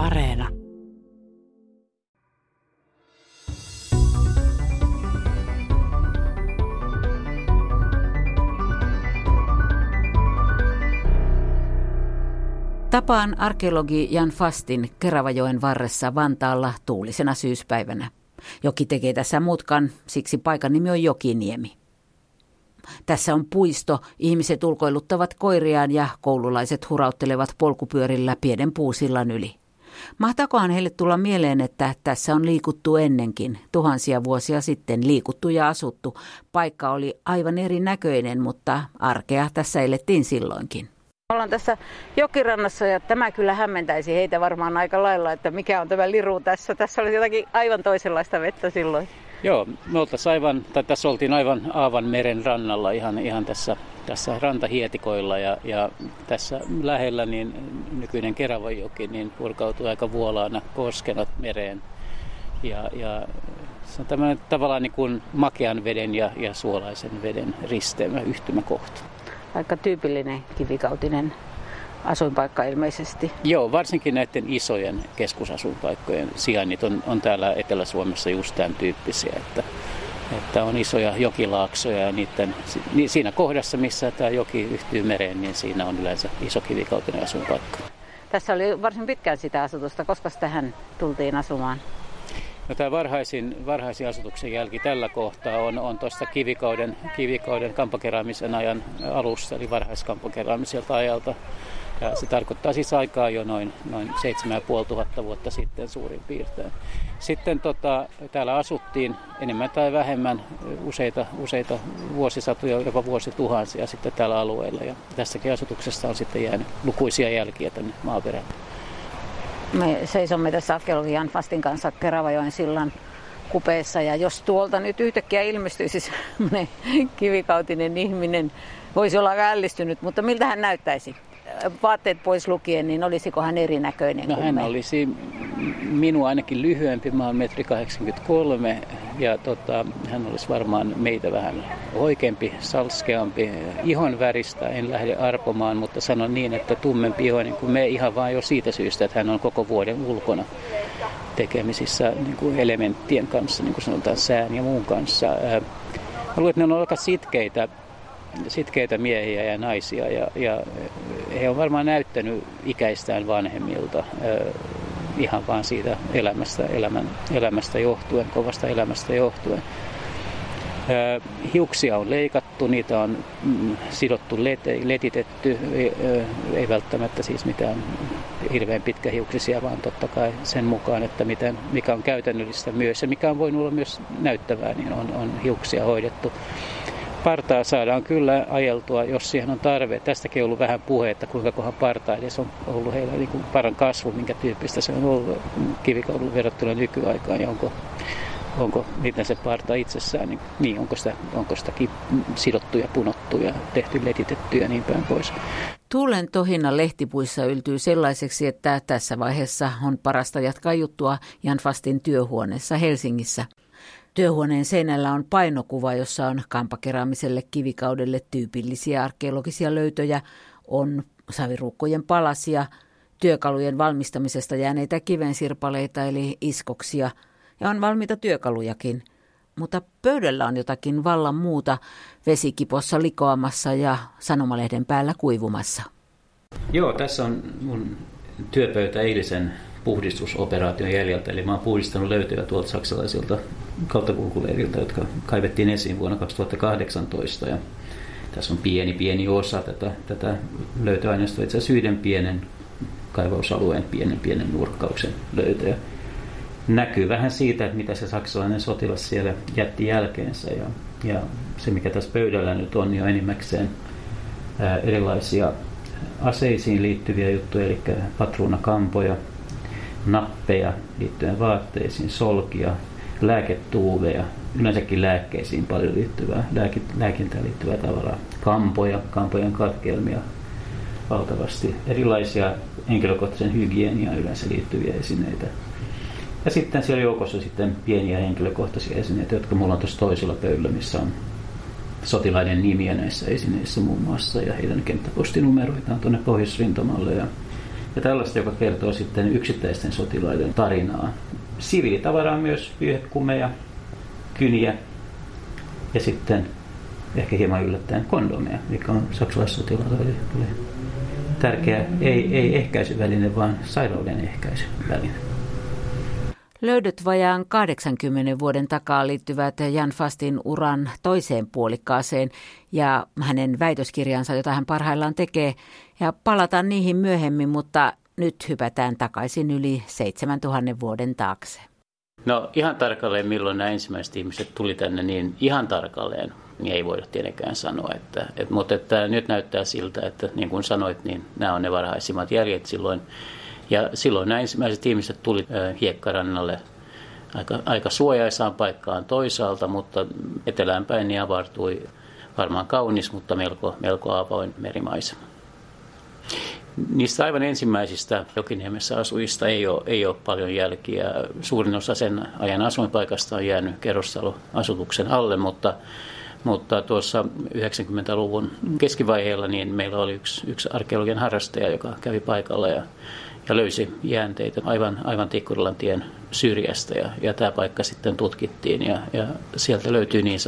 Areena. Tapaan arkeologi Jan Fastin Keravajoen varressa Vantaalla tuulisena syyspäivänä. Joki tekee tässä mutkan, siksi paikan nimi on Jokiniemi. Tässä on puisto, ihmiset ulkoiluttavat koiriaan ja koululaiset hurauttelevat polkupyörillä pienen puusillan yli. Mahtaakohan heille tulla mieleen, että tässä on liikuttu ennenkin, tuhansia vuosia sitten liikuttu ja asuttu. Paikka oli aivan erinäköinen, mutta arkea tässä elettiin silloinkin. Ollaan tässä jokirannassa ja tämä kyllä hämmentäisi heitä varmaan aika lailla, että mikä on tämä liru tässä. Tässä oli jotakin aivan toisenlaista vettä silloin. Joo, tässä oltiin aivan Aavanmeren rannalla ihan tässä rantahietikoilla ja tässä lähellä niin nykyinen Keravajoki niin purkautui aika vuolaana koskena mereen. Ja se on tämmöinen tavallaan niin kuin makean veden ja suolaisen veden risteymä, yhtymäkohta. Aika tyypillinen kivikautinen asuinpaikka ilmeisesti. Joo, varsinkin näiden isojen keskusasuinpaikkojen sijainnit on täällä Etelä-Suomessa just tämän tyyppisiä, että on isoja jokilaaksoja ja niin siinä kohdassa, missä tämä joki yhtyy mereen, niin siinä on yleensä iso kivikautinen asuinpaikka. Tässä oli varsin pitkään sitä asutusta, koska tähän tultiin asumaan? No, tämä varhaisin asutuksen jälki tällä kohtaa on tuosta kivikauden kampakeräämisen ajan alussa, eli varhaiskampokeräämiseltä ajalta. Ja se tarkoittaa siis aikaa jo noin 7500 vuotta sitten suurin piirtein. Sitten täällä asuttiin enemmän tai vähemmän useita vuosisatoja, jopa vuosituhansia sitten täällä alueella. Ja tässäkin asutuksessa on sitten jäänyt lukuisia jälkiä tänne maaperään. Me seisomme tässä arkeologi Jan Fastin kanssa Keravajoen sillan kupeessa ja jos tuolta nyt yhtäkkiä ilmestyisi semmoinen kivikautinen ihminen, voisi olla aika ällistynyt, mutta miltä hän näyttäisi? Vaatteet pois lukien, niin olisiko hän erinäköinen kuin hän me? Olisi minua ainakin lyhyempi, mä oon 1,83 m ja hän olisi varmaan meitä vähän oikeampi, salskeampi, ihon väristä en lähde arpomaan, mutta sanon niin, että tummempi ihoinen kuin me ihan vaan jo siitä syystä, että hän on koko vuoden ulkona tekemisissä niin kuin elementtien kanssa, niin kuin sanotaan sään ja muun kanssa. Mä luulen, että ne on aika sitkeitä miehiä ja naisia ja he on varmaan näyttänyt ikäistään vanhemmilta ihan vaan siitä kovasta elämästä johtuen. Hiuksia on leikattu, niitä on sidottu, letitetty, ei välttämättä siis mitään hirveän pitkähiuksisia, vaan totta kai sen mukaan, että mikä on käytännöllistä myös ja mikä on voinut olla myös näyttävää, niin on hiuksia hoidettu. Partaa saadaan kyllä ajeltua, jos siihen on tarve. Tästäkin on ollut vähän puhe, että kuinka kohan partaa edes on ollut heillä niin kuin paran kasvu, minkä tyyppistä se on ollut kivikaudella verrattuna nykyaikaan. Ja onko miten se parta itsessään, niin onko sitä sidottu ja punottu ja tehty letitetty ja niin päin pois. Tuulen tohina lehtipuissa yltyy sellaiseksi, että tässä vaiheessa on parasta jatkaa juttua Jan Fastin työhuoneessa Helsingissä. Työhuoneen seinällä on painokuva, jossa on kampakeräämiselle kivikaudelle tyypillisiä arkeologisia löytöjä, on saviruukkojen palasia, työkalujen valmistamisesta jääneitä kivensirpaleita eli iskoksia ja on valmiita työkalujakin. Mutta pöydällä on jotakin vallan muuta, vesikipossa likoamassa ja sanomalehden päällä kuivumassa. Joo, tässä on mun työpöytä eilisen puhdistusoperaation jäljeltä, eli mä oon puhdistanut löytöjä tuolta saksalaisilta kauttakulkuleiriltä, jotka kaivettiin esiin vuonna 2018. Ja tässä on pieni osa tätä löytöaineistoa, itse asiassa yhden pienen kaivausalueen pienen nurkkauksen löytöjä. Näkyy vähän siitä, että mitä se saksalainen sotilas siellä jätti jälkeensä ja se mikä tässä pöydällä nyt on, niin on enimmäkseen erilaisia aseisiin liittyviä juttuja, eli patruunakampoja, nappeja liittyen vaatteisiin, solkia, lääketuuveja, yleensäkin lääkkeisiin paljon liittyvää, lääkintään liittyvää tavaraa, kampojen katkelmia valtavasti, erilaisia henkilökohtaisen hygieniaan yleensä liittyviä esineitä. Ja sitten siellä joukossa sitten pieniä henkilökohtaisia esineitä, jotka mulla on tuossa toisella pöydällä, missä on sotilaiden nimiä näissä esineissä muun muassa ja heidän kenttäpostinumeroitaan tuonne pohjoisrintamalle ja ja tällaista, joka kertoo sitten yksittäisten sotilaiden tarinaa. Siviilitavara on myös pyyhekumeja, kyniä ja sitten ehkä hieman yllättäen kondomeja, mikä on saksalaissotilaille tärkeä, ei ehkäisyväline, vaan sairauden ehkäisyväline. Löydöt vajaan 80 vuoden takaa liittyvät Jan Fastin uran toiseen puolikkaaseen ja hänen väitöskirjansa, jota hän parhaillaan tekee, ja palataan niihin myöhemmin, mutta nyt hypätään takaisin yli 7000 vuoden taakse. No ihan tarkalleen milloin nämä ensimmäiset ihmiset tuli tänne, niin ihan tarkalleen niin ei voida tietenkään sanoa. Mutta nyt näyttää siltä, että niin kuin sanoit, niin nämä on ne varhaisimmat jäljet silloin. Ja silloin nämä ensimmäiset ihmiset tuli hiekkarannalle aika suojaisaan paikkaan toisaalta, mutta etelään päin niin avartui varmaan kaunis, mutta melko avoin merimaisema. Niistä aivan ensimmäisistä Jokiniemessä asujista ei ole paljon jälkiä. Suurin osa sen ajan asuinpaikasta on jäänyt kerrostaloasutuksen alle, mutta tuossa 90-luvun keskivaiheella niin meillä oli yksi arkeologian harrastaja, joka kävi paikalla ja löysi jäänteitä aivan Tikkurilan tien syrjästä ja tämä paikka sitten tutkittiin ja sieltä löytyy niin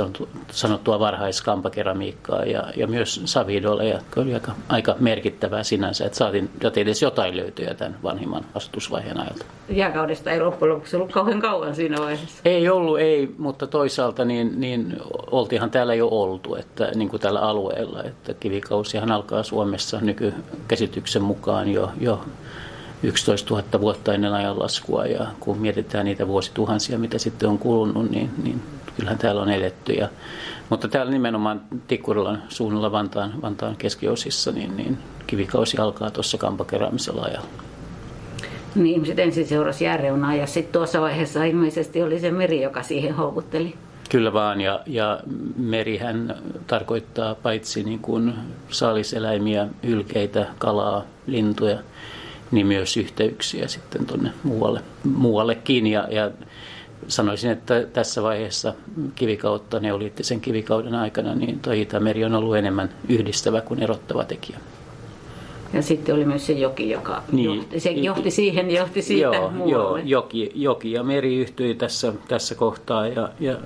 sanottua varhaiskampakeramiikkaa ja myös savidoleja, joka oli aika merkittävää sinänsä, että saatiin edes jotain löytyjä tämän vanhimman asutusvaiheen ajalta. Jääkaudesta ei loppujen lopuksi ollut kauhean kauan siinä vaiheessa. Ei ollut, mutta toisaalta niin oltiinhan täällä jo oltu, että niin kuin tällä alueella, että kivikausihan alkaa Suomessa nykykäsityksen mukaan jo 11 000 vuotta ennen ajanlaskua, ja kun mietitään niitä vuosituhansia, mitä sitten on kulunut, niin kyllähän täällä on eletty. Mutta täällä nimenomaan Tikkurilan suunnalla Vantaan keskiosissa, niin kivikausi alkaa tuossa kampakeräämisellä ajalla. Niin, ihmiset ensin seurasi jääreunaa ja sitten tuossa vaiheessa ilmeisesti oli se meri, joka siihen houkutteli. Kyllä vaan, ja merihän tarkoittaa paitsi niin kuin saaliseläimiä, hylkeitä, kalaa, lintuja, niin myös yhteyksiä sitten tuonne muuallekin. Ja sanoisin, että tässä vaiheessa kivikautta, neoliittisen kivikauden aikana, niin tuo Itämeri on ollut enemmän yhdistävä kuin erottava tekijä. Ja sitten oli myös se joki, joka johti siitä muualle. Joo, joki ja meri yhtyi tässä kohtaa ja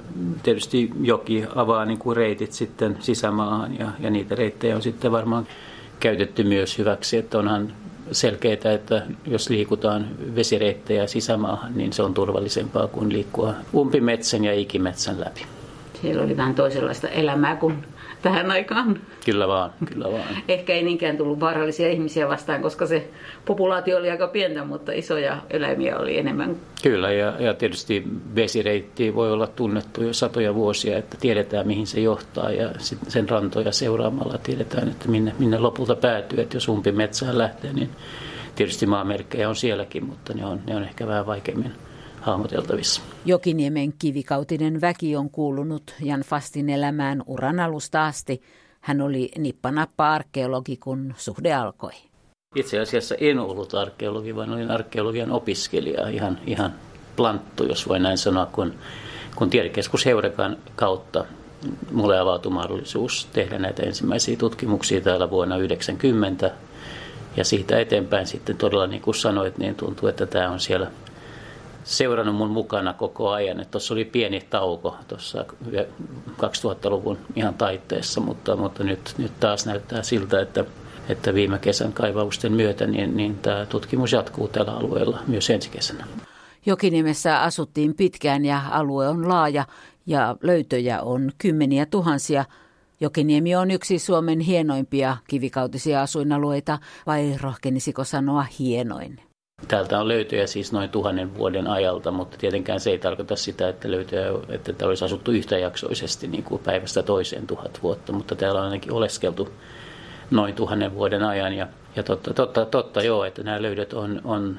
tietysti joki avaa niin kuin reitit sitten sisämaahan ja niitä reittejä on sitten varmaan käytetty myös hyväksi, että onhan selkeää, että jos liikutaan vesireittejä sisämaahan, niin se on turvallisempaa kuin liikkua umpimetsän ja ikimetsän läpi. Siellä oli vähän toisenlaista elämää kuin tähän aikaan. Kyllä vaan. Ehkä ei niinkään tullut vaarallisia ihmisiä vastaan, koska se populaatio oli aika pientä, mutta isoja eläimiä oli enemmän. Kyllä, ja tietysti vesireitti voi olla tunnettu jo satoja vuosia, että tiedetään mihin se johtaa ja sen rantoja seuraamalla tiedetään, että minne lopulta päätyy, että jos umpimetsään lähtee, niin tietysti maamerkkejä on sielläkin, mutta ne on ehkä vähän vaikeammin hahmoteltavissa. Jokiniemen kivikautinen väki on kuulunut Jan Fastin elämään uran alusta asti. Hän oli nippanappa arkeologi, kun suhde alkoi. Itse asiassa en ollut arkeologi, vaan olin arkeologian opiskelija, ihan planttu, jos voi näin sanoa, kun tiedekeskus Heurekan kautta mulle avautui mahdollisuus tehdä näitä ensimmäisiä tutkimuksia täällä vuonna 1990. Ja siitä eteenpäin sitten todella, niin kuin sanoit, niin tuntuu, että tämä on siellä seurannut mun mukana koko ajan. Tuossa oli pieni tauko tuossa 2000-luvun ihan taitteessa, mutta nyt taas näyttää siltä, että viime kesän kaivausten myötä niin tämä tutkimus jatkuu tällä alueella myös ensi kesänä. Jokiniemessä asuttiin pitkään ja alue on laaja ja löytöjä on kymmeniä tuhansia. Jokiniemi on yksi Suomen hienoimpia kivikautisia asuinalueita, vai rohkenisiko sanoa hienoin? Täältä on löytöjä siis noin 1000 vuoden ajalta, mutta tietenkään se ei tarkoita sitä, että löytöjä, että olisi asuttu yhtäjaksoisesti niin kuin päivästä toiseen 1000 vuotta, mutta täällä on ainakin oleskeltu noin 1000 vuoden ajan. Ja totta joo, että nämä löydöt on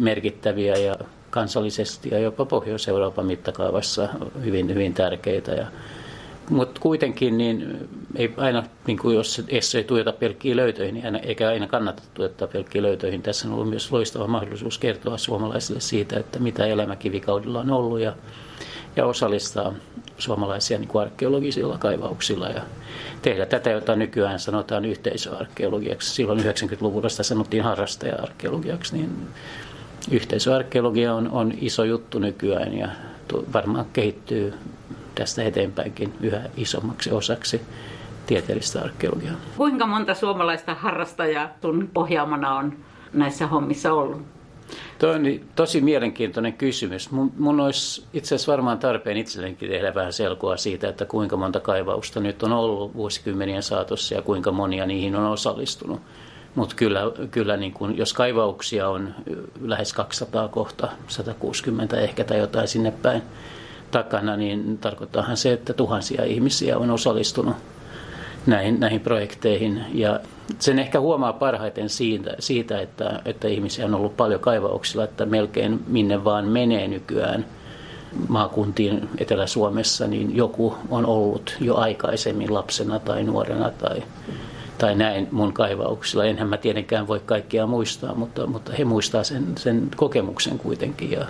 merkittäviä ja kansallisesti ja jopa Pohjois-Euroopan mittakaavassa hyvin, hyvin tärkeitä. Mutta kuitenkin niin ei aina, niin kuin jos ei tuijota pelkkiä löytöihin, niin eikä aina kannata tuijottaa pelkkiä löytöihin. Tässä on ollut myös loistava mahdollisuus kertoa suomalaisille siitä, että mitä elämä kivikaudella on ollut ja ja osallistaa suomalaisia niin kuin arkeologisilla kaivauksilla ja tehdä tätä, jota nykyään sanotaan yhteisöarkeologiaksi. Silloin 90-luvulla sitä sanottiin harrastaja-arkeologiaksi, niin yhteisöarkeologia on iso juttu nykyään ja varmaan kehittyy tästä eteenpäinkin yhä isommaksi osaksi tieteellistä arkeologiaa. Kuinka monta suomalaista harrastajaa sun ohjaamana on näissä hommissa ollut? Tuo on tosi mielenkiintoinen kysymys. Mun olisi itse asiassa varmaan tarpeen itsellenkin tehdä vähän selkoa siitä, että kuinka monta kaivausta nyt on ollut vuosikymmenien saatossa ja kuinka monia niihin on osallistunut. Mutta kyllä niin kun, jos kaivauksia on lähes 200 kohta, 160 ehkä tai jotain sinne päin takana, niin tarkoittaahan se, että tuhansia ihmisiä on osallistunut näihin projekteihin. Ja sen ehkä huomaa parhaiten siitä että ihmisiä on ollut paljon kaivauksilla, että melkein minne vaan menee nykyään maakuntiin Etelä-Suomessa, niin joku on ollut jo aikaisemmin lapsena tai nuorena tai näin mun kaivauksilla. Enhän mä tietenkään voi kaikkia muistaa, mutta he muistaa sen kokemuksen kuitenkin. Ja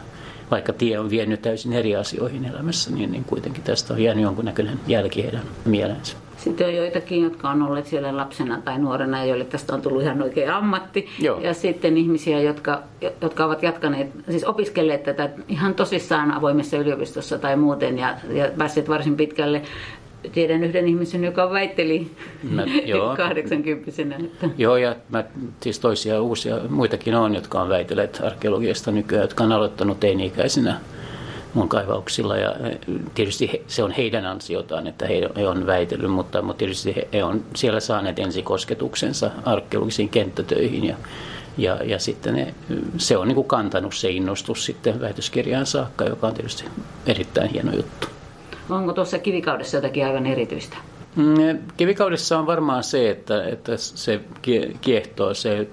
vaikka tie on vienyt täysin eri asioihin elämässä, niin kuitenkin tästä on jäänyt jonkunnäköinen jälki heidän mieleensä. Sitten on joitakin, jotka on olleet siellä lapsena tai nuorena ja joille tästä on tullut ihan oikea ammatti. Joo. Ja sitten ihmisiä, jotka ovat jatkaneet, siis opiskelleet tätä ihan tosissaan avoimessa yliopistossa tai muuten ja päässeet varsin pitkälle. Tiedän yhden ihmisen, joka väitteli 80-vuotiaana. Joo, ja siis toisia uusia muitakin on, jotka on väitelleet arkeologiasta nykyään, jotka on aloittanut teini-ikäisenä mun kaivauksilla. Ja tietysti se on heidän ansiotaan, että he on väitellyt, mutta tietysti he on siellä saaneet ensikosketuksensa arkeologisiin kenttätöihin. Ja sitten se on niin kuin kantanut se innostus sitten väitöskirjaan saakka, joka on tietysti erittäin hieno juttu. Onko tuossa kivikaudessa jotakin aivan erityistä? Kivikaudessa on varmaan se, että se kiehtoo se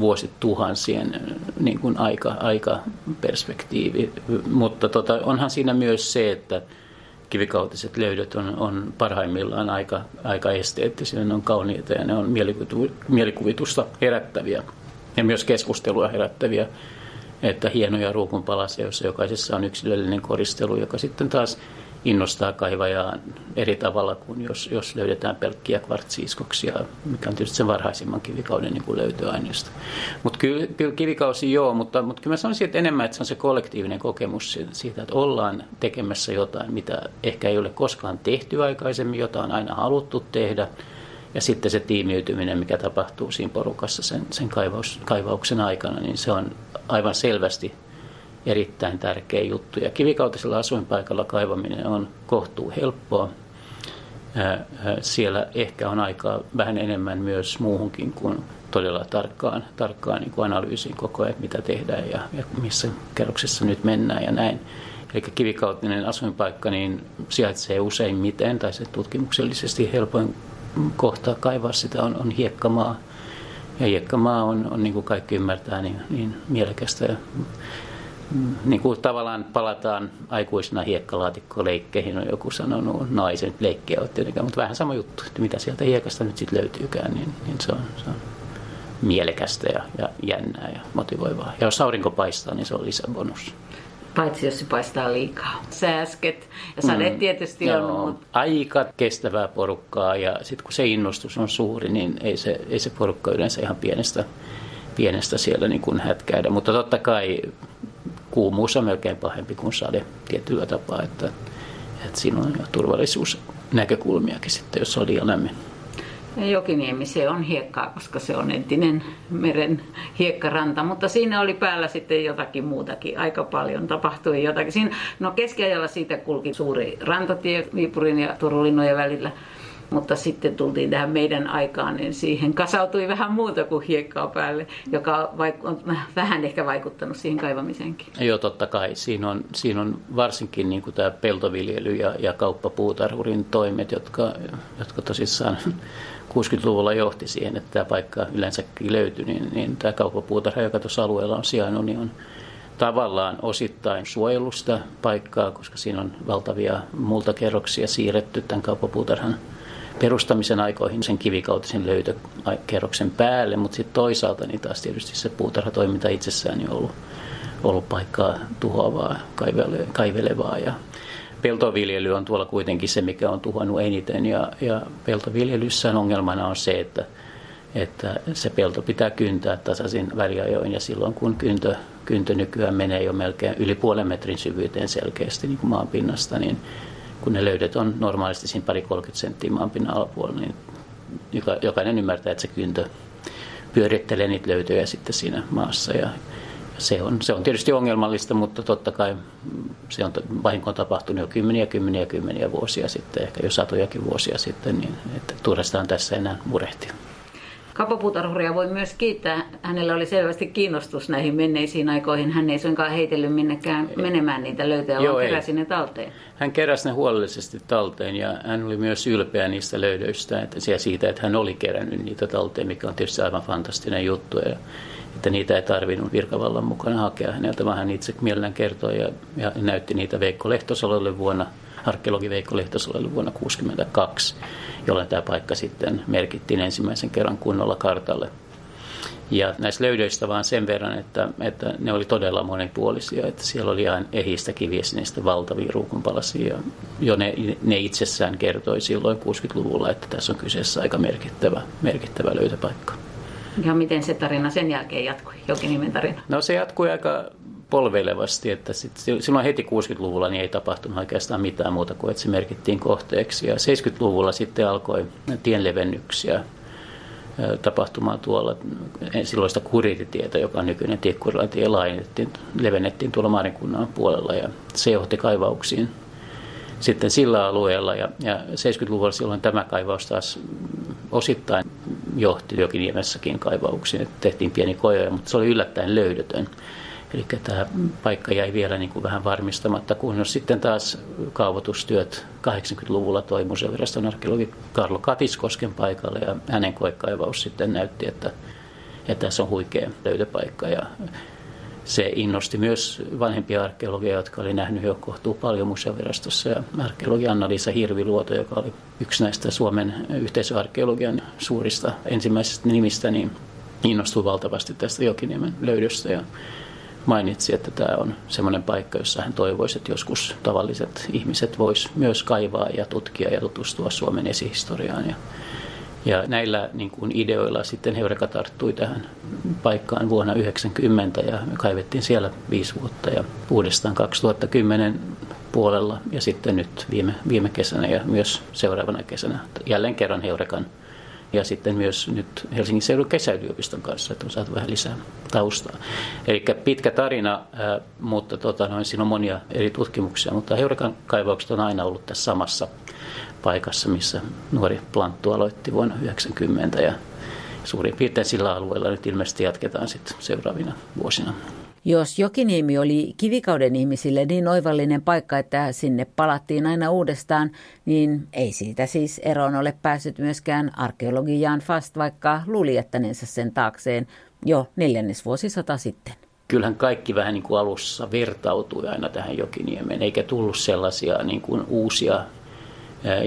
vuosituhansien niin kuin aikaperspektiivi, mutta onhan siinä myös se, että kivikautiset löydöt on parhaimmillaan aika esteettisiä, ne on kauniita ja ne on mielikuvitusta herättäviä ja myös keskustelua herättäviä. Että hienoja ruukunpalasia, joissa jokaisessa on yksilöllinen koristelu, joka sitten taas innostaa kaivajaa eri tavalla kuin jos löydetään pelkkiä kvartsiiskoksia, mikä on tietysti sen varhaisimman kivikauden niin kuin löytöaineista. Mutta kyllä kivikausi joo, mutta kyllä mä sanoisin, että enemmän että se on se kollektiivinen kokemus siitä, että ollaan tekemässä jotain, mitä ehkä ei ole koskaan tehty aikaisemmin, jota on aina haluttu tehdä. Ja sitten se tiimiytyminen, mikä tapahtuu siinä porukassa sen kaivauksen aikana, niin se on aivan selvästi erittäin tärkeä juttu. Ja kivikautisella asuinpaikalla kaivaminen on kohtuu helppoa. Siellä ehkä on aikaa vähän enemmän myös muuhunkin kuin todella tarkkaan niin kuin analyysiin koko ajan, mitä tehdään ja missä kerroksessa nyt mennään ja näin. Eli kivikautinen asuinpaikka niin sijaitsee useimmiten, tai se tutkimuksellisesti helpoin kohta kaivaa sitä on hiekkamaa. Ja hiekkamaa on niin kuin kaikki ymmärtää, niin mielekästä. Ja, niin kuin tavallaan palataan aikuisena hiekkalaatikkoleikkeihin, on joku sanonut, no ei se nyt leikkiä ole tietenkään, mutta vähän sama juttu, että mitä sieltä hiekasta nyt sitten löytyykään, niin se on mielekästä ja jännää ja motivoivaa. Ja jos aurinko paistaa, niin se on lisäbonus. Paitsi jos se paistaa liikaa. Sääsket ja sadeet tietysti on. Mutta aika kestävää porukkaa ja sitten kun se innostus on suuri, niin ei se porukka yleensä ihan pienestä siellä niin kuin hätkäydä. Mutta totta kai kuumuus on melkein pahempi kuin sade tietyllä tapaa, että siinä on jo turvallisuusnäkökulmiakin sitten, jos on liian lämmin. Jokiniemi, se on hiekkaa, koska se on entinen meren hiekkaranta, mutta siinä oli päällä sitten jotakin muutakin. Aika paljon tapahtui jotakin. Siinä, keskiajalla siitä kulki suuri rantatie Viipurin ja Turun-Linnojen välillä, mutta sitten tultiin tähän meidän aikaan, niin siihen kasautui vähän muuta kuin hiekkaa päälle, joka on vähän ehkä vaikuttanut siihen kaivamiseenkin. Joo, totta kai. Siinä on varsinkin niin kuin tämä peltoviljely ja kauppapuutarhurin toimet, jotka tosissaan 60-luvulla johti siihen, että tämä paikka yleensäkin löytyi, niin tämä kauppapuutarha, joka tuossa alueella on sijainnut, niin on tavallaan osittain suojelusta paikkaa, koska siinä on valtavia multakerroksia siirretty tämän kauppapuutarhan perustamisen aikoihin sen kivikautisen löytökerroksen päälle, mutta sitten toisaalta niin taas tietysti se puutarhatoiminta itsessään on ollut paikkaa tuhoavaa, kaivelevaa. Ja peltoviljely on tuolla kuitenkin se, mikä on tuhannut eniten. Ja peltoviljelyssä ongelmana on se, että se pelto pitää kyntää tasaisin väliajoin. Ja silloin kun kyntö nykyään menee jo melkein yli puolen metrin syvyyteen selkeästi niin kuin maanpinnasta, niin kun ne löydet on normaalisti siinä pari 30 senttiä maanpinnan alapuolella, niin jokainen ymmärtää, että se kyntö pyörittelee niitä löytöjä sitten siinä maassa. Ja se on tietysti ongelmallista, mutta totta kai se on vahinko tapahtunut jo kymmeniä vuosia sitten, ehkä jo satojakin vuosia sitten, niin että turhastaan tässä enää murehtia. Kapopuutarhuria voi myös kiittää. Hänellä oli selvästi kiinnostus näihin menneisiin aikoihin. Hän ei suinkaan heitellyt minnekään menemään niitä löytöjä, vaan keräsi ne talteen. Hän keräsi ne huolellisesti talteen ja hän oli myös ylpeä niistä löydöistä ja siitä, että hän oli kerännyt niitä talteen, mikä on tietysti aivan fantastinen juttu. Ja että niitä ei tarvinnut virkavallan mukana hakea häneltä, vaan hän itse mielellään kertoi ja näytti niitä Veikko Lehtosalolle arkeologi Veikko Lehtosalolle vuonna 1962, jolloin tämä paikka sitten merkittiin ensimmäisen kerran kunnolla kartalle. Ja näistä löydöistä vaan sen verran, että ne oli todella monipuolisia, että siellä oli aina ehistä kiviesineistä valtavia ruukunpalasia. Jo ne itsessään kertoi silloin 60-luvulla, että tässä on kyseessä aika merkittävä löytöpaikka. Ja miten se tarina sen jälkeen jatkui, Jokiniemen tarina? No se jatkui aika polveilevasti, että silloin heti 60-luvulla niin ei tapahtunut oikeastaan mitään muuta kuin, että se merkittiin kohteeksi. Ja 70-luvulla sitten alkoi tienlevennyksiä tapahtumaan tuolla silloista Kurititietä, joka on nykyinen Tikkurilatie, levennettiin tuolla Maarinkunnan puolella ja se johti kaivauksiin sitten sillä alueella. Ja 70-luvulla silloin tämä kaivaus taas osittain johti Jokiniemessäkin kaivauksiin, että tehtiin pieni koja, mutta se oli yllättäen löydetön. Eli tämä paikka jäi vielä niin kuin vähän varmistamatta, kunnes sitten taas kaavoitustyöt 80-luvulla toi Museoviraston arkeologi Karlo Katiskosken paikalle ja hänen koekaivaus sitten näytti, että tässä on huikea löytöpaikka. Ja se innosti myös vanhempia arkeologia, jotka oli nähnyt jo kohtuu paljon Museovirastossa, ja arkeologi Anna-Liisa Hirviluoto, joka oli yksi näistä Suomen yhteisöarkeologian suurista ensimmäisistä nimistä, niin innostui valtavasti tästä Jokiniemen löydöstä ja mainitsi, että tämä on semmoinen paikka, jossa hän toivoisi, että joskus tavalliset ihmiset vois myös kaivaa ja tutkia ja tutustua Suomen esihistoriaan. Ja näillä niin kuin ideoilla sitten Heureka tarttui tähän paikkaan vuonna 1990 ja kaivettiin siellä 5 vuotta ja uudestaan 2010 puolella ja sitten nyt viime kesänä ja myös seuraavana kesänä jälleen kerran Heurekan ja sitten myös nyt Helsingin seudun kesäyliopiston kanssa, että on saatu vähän lisää taustaa. Eli pitkä tarina, mutta siinä on monia eri tutkimuksia, mutta Heurekan kaivaukset on aina ollut tässä samassa paikassa, missä nuori Planttu aloitti vuonna 1990 ja suurin piirtein sillä alueella nyt ilmeisesti jatketaan sitten seuraavina vuosina. Jos Jokiniemi oli kivikauden ihmisille niin oivallinen paikka, että sinne palattiin aina uudestaan, niin ei siitä siis eroon ole päässyt myöskään arkeologi Jan Fast, vaikka luuli jättäneensä sen taakseen jo 4. vuosisata sitten. Kyllähän kaikki vähän niin kuin alussa vertautui aina tähän Jokiniemeen, eikä tullut sellaisia niin kuin uusia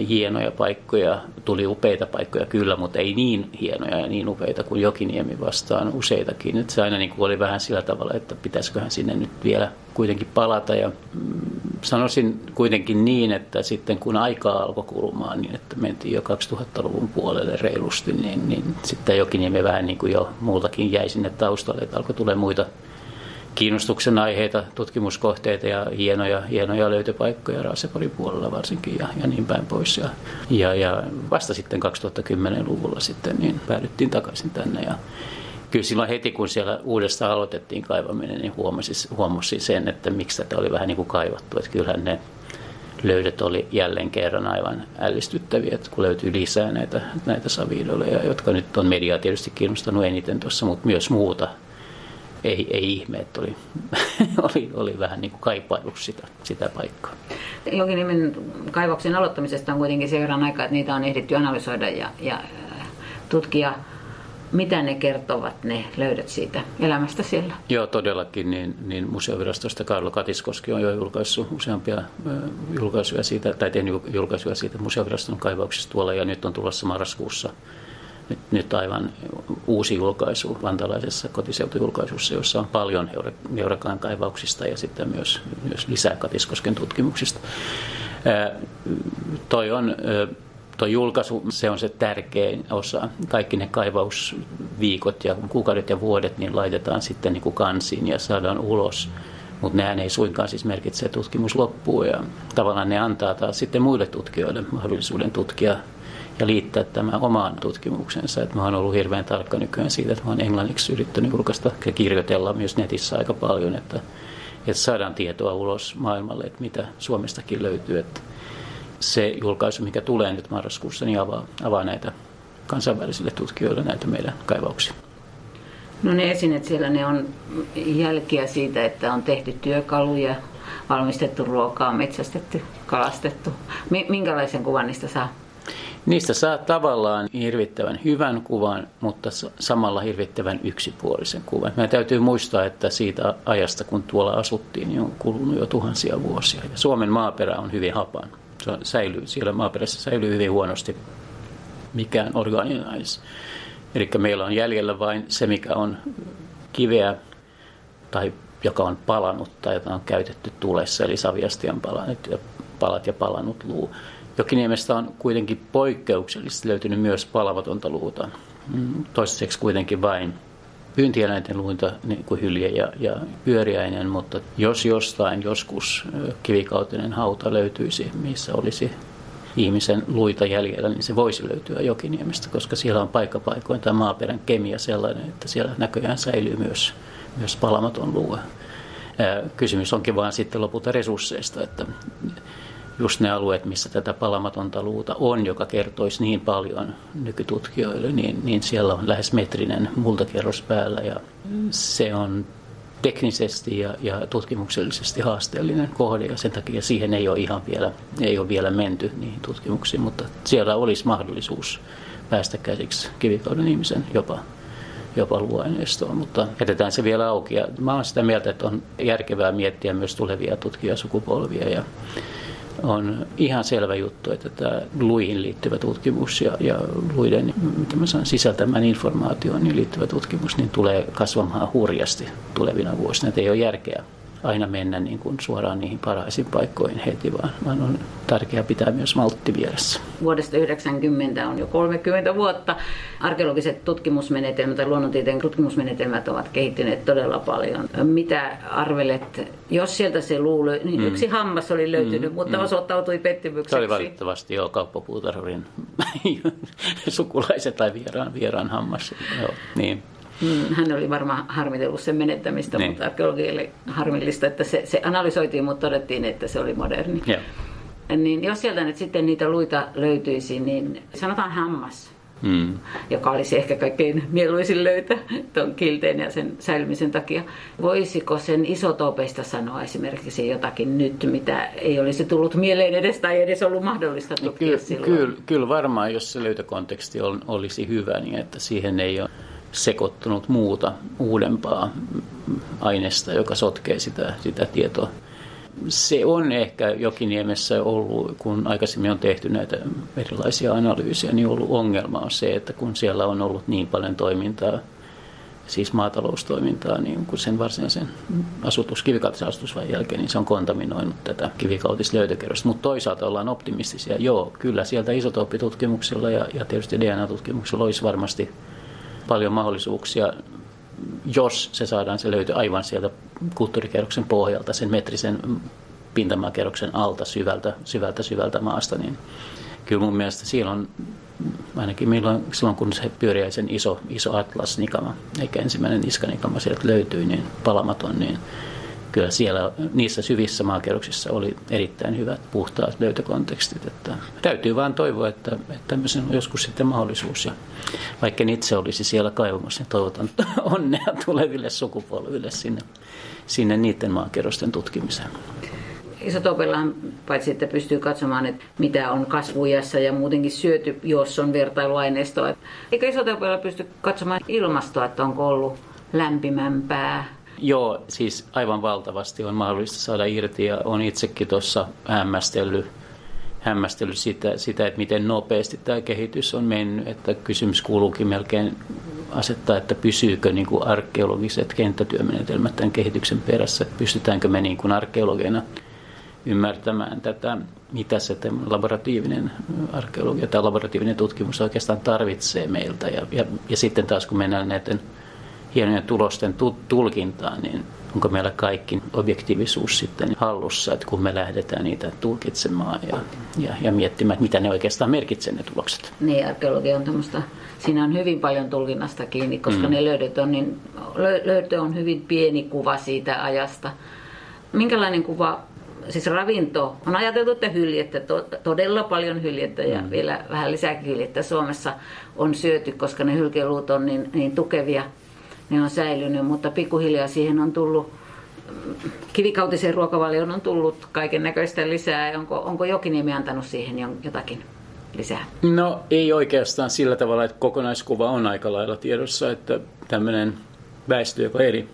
hienoja paikkoja, tuli upeita paikkoja kyllä, mutta ei niin hienoja ja niin upeita kuin Jokiniemi vastaan useitakin. Että se aina niin kuin oli vähän sillä tavalla, että pitäisiköhän sinne nyt vielä kuitenkin palata. Ja sanoisin kuitenkin niin, että sitten kun aikaa alkoi kulumaan, niin että mentiin jo 2000-luvun puolelle reilusti, niin sitten Jokiniemi vähän niin kuin jo muutakin jäi sinne taustalle, että alkoi tulemaan muita kiinnostuksen aiheita, tutkimuskohteita ja hienoja löytöpaikkoja Raaseporin puolella varsinkin ja niin päin pois. Ja vasta sitten 2010-luvulla sitten niin päädyttiin takaisin tänne. Ja kyllä silloin heti, kun siellä uudestaan aloitettiin kaivaminen, niin huomasin sen, että miksi tätä oli vähän niin kuin kaivattu. Että kyllähän ne löydöt oli jälleen kerran aivan ällistyttäviä, että kun löytyy lisää näitä saviidoleja, jotka nyt on mediaa tietysti kiinnostanut eniten tuossa, mutta myös muuta. Ei ihme, että oli vähän niin kuin kaipailu sitä paikkaa. Jokiniemen kaivoksen aloittamisesta on kuitenkin sen verran aikaa, että niitä on ehditty analysoida ja tutkia, mitä ne kertovat ne löydöt siitä elämästä siellä. Joo, todellakin. Niin Museovirastosta Karlo Katiskoski on jo julkaissut useampia julkaisuja siitä, tai tehnyt julkaisuja siitä Museoviraston kaivauksista tuolla, ja nyt on tulossa marraskuussa. Nyt aivan uusi julkaisu vantaalaisessa kotiseutujulkaisussa, jossa on paljon Heurekan kaivauksista ja sitten myös lisää Katiskosken tutkimuksista. Tuo julkaisu, se on se tärkein osa. Kaikki ne kaivausviikot ja kuukaudet ja vuodet niin laitetaan sitten niin kuin kansiin ja saadaan ulos. Mutta nehän ei suinkaan siis merkitse, että tutkimus loppuu. Ja tavallaan ne antaa taas sitten muille tutkijoille mahdollisuuden tutkia ja liittää tämä omaan tutkimuksensa. Et mä oon ollut hirveän tarkka nykyään siitä, että mä oon englanniksi yrittänyt julkaista ja kirjoitella myös netissä aika paljon, että saadaan tietoa ulos maailmalle, että mitä Suomestakin löytyy. Että se julkaisu, mikä tulee nyt marraskuussa, niin avaa näitä kansainvälisille tutkijoille näitä meidän kaivauksia. No ne esineet siellä, ne on jälkiä siitä, että on tehty työkaluja, valmistettu ruokaa, metsästetty, kalastettu. Minkälaisen kuvan niistä saa? Niistä saa tavallaan hirvittävän hyvän kuvan, mutta samalla hirvittävän yksipuolisen kuvan. Meidän täytyy muistaa, että siitä ajasta, kun tuolla asuttiin, niin on kulunut jo tuhansia vuosia. Ja Suomen maaperä on hyvin hapan. Siellä maaperässä säilyy hyvin huonosti mikään orgaaninen aines. Eli meillä on jäljellä vain se, mikä on kiveä tai joka on palanut tai jota on käytetty tulessa, eli saviastian palat ja palanut luu. Jokiniemestä on kuitenkin poikkeuksellisesti löytynyt myös palavatonta luuta. Toistaiseksi kuitenkin vain pyyntieläinten luinta, niin kuin hylje ja pyöriäinen, mutta jos jostain joskus kivikautinen hauta löytyisi, missä olisi ihmisen luita jäljellä, niin se voisi löytyä Jokiniemestä, koska siellä on paikkapaikoin tämä maaperän kemia sellainen, että siellä näköjään säilyy myös palamaton luu. Kysymys onkin vaan sitten lopulta resursseista, että just ne alueet, missä tätä palamatonta luuta on, joka kertoisi niin paljon nykytutkijoille, niin siellä on lähes metrinen multakerros päällä. Ja se on teknisesti ja tutkimuksellisesti haasteellinen kohde, ja sen takia siihen ei ole vielä menty niihin tutkimuksiin, mutta siellä olisi mahdollisuus päästä käsiksi kivikauden ihmisen jopa luuaineistoon, mutta jätetään se vielä auki. Ja mä olen sitä mieltä, että on järkevää miettiä myös tulevia tutkijasukupolvia, ja on ihan selvä juttu, että tämä luihin liittyvä tutkimus ja luiden sisältämään informaatioon niin liittyvä tutkimus niin tulee kasvamaan hurjasti tulevina vuosina. Et ei ole järkeä aina mennä niin kuin suoraan niihin parhaisiin paikkoihin heti, vaan on tärkeää pitää myös maltti vieressä. Vuodesta 1990 on jo 30 vuotta. Arkeologiset tutkimusmenetelmät ja luonnontieteen tutkimusmenetelmät ovat kehittyneet todella paljon. Mitä arvelet, jos sieltä se luu niin yksi hammas oli löytynyt, mutta osoittautui pettymykseksi? Se oli valitettavasti jo kauppapuutarhurin sukulaiset tai vieraan hammas. Joo, niin. Hän oli varmaan harmitellut sen menettämistä, niin. Mutta arkeologille harmillista, että se analysoitiin, mutta todettiin, että se oli moderni. Ja. Niin jos sieltä nyt sitten niitä luita löytyisi, niin sanotaan hammas, joka olisi ehkä kaikkein mieluisin löytö tuon kilteen ja sen säilymisen takia. Voisiko sen isotoopeista sanoa esimerkiksi jotakin nyt, mitä ei olisi tullut mieleen edes tai edes ollut mahdollista tutkia silloin? Kyllä varmaan, jos se löytökonteksti olisi hyvä, niin että siihen ei ole sekoittunut muuta uudempaa aineesta, joka sotkee sitä tietoa. Se on ehkä Jokiniemessä ollut, kun aikaisemmin on tehty näitä erilaisia analyysejä, niin ollut ongelma on se, että kun siellä on ollut niin paljon toimintaa, siis maataloustoimintaa, niin kun sen varsinaisen kivikautisen asutusvaiheen jälkeen, niin se on kontaminoinut tätä kivikautis-löytökerrosta. Mutta toisaalta ollaan optimistisia. Joo, kyllä sieltä isotooppitutkimuksella ja tietysti DNA-tutkimuksella olisi varmasti paljon mahdollisuuksia, jos se saadaan se löytö aivan sieltä kulttuurikerroksen pohjalta, sen metrisen pintamaakerroksen alta syvältä maasta, niin kyllä mun mielestä siellä on, ainakin silloin kun se pyöriäisen iso atlasnikama, eikä ensimmäinen niskanikama sieltä löytyi, niin palamaton, niin kyllä siellä niissä syvissä maakerroksissa oli erittäin hyvät puhtaat löytökontekstit. Että täytyy vaan toivoa, että tämmöisen on joskus sitten mahdollisuus. Ja vaikka en itse olisi siellä kaivamassa, niin toivotan onnea tuleville sukupolville sinne niiden maakerrosten tutkimiseen. Isotoopellahan paitsi, että pystyy katsomaan, että mitä on kasvuiässä ja muutenkin syöty, jos on vertailuaineistoa. Eikä isotoopella pysty katsomaan ilmastoa, että onko ollut lämpimämpää? Joo, siis aivan valtavasti on mahdollista saada irti ja olen itsekin tuossa hämmästellyt sitä, että miten nopeasti tämä kehitys on mennyt. Että kysymys kuuluukin melkein asettaa, että pysyykö niin kuin arkeologiset kenttätyömenetelmät tämän kehityksen perässä, että pystytäänkö me niin kuin arkeologina ymmärtämään tätä, mitä se laboratiivinen arkeologia tai laboratiivinen tutkimus oikeastaan tarvitsee meiltä. Ja sitten taas kun mennään näiden hienojen tulosten tulkintaan, niin onko meillä kaikki objektiivisuus sitten hallussa, että kun me lähdetään niitä tulkitsemaan ja miettimään, mitä ne oikeastaan merkitsevät ne tulokset. Niin, arkeologia on tämmöistä, siinä on hyvin paljon tulkinnasta kiinni, koska ne löydöt on, niin, löydö on hyvin pieni kuva siitä ajasta. Minkälainen kuva, siis ravinto, on ajateltu, että hyljettä, todella paljon hyljettä ja vielä vähän lisääkin hyljettä Suomessa on syöty, koska ne hylkeluut on niin tukevia. Ne on säilynyt, mutta pikkuhiljaa siihen on tullut, kivikautiseen ruokavalioon on tullut kaiken näköistä lisää. Onko Jokiniemi antanut siihen jotakin lisää? No ei oikeastaan sillä tavalla, että kokonaiskuva on aika lailla tiedossa, että tämmöinen väestö, joka eli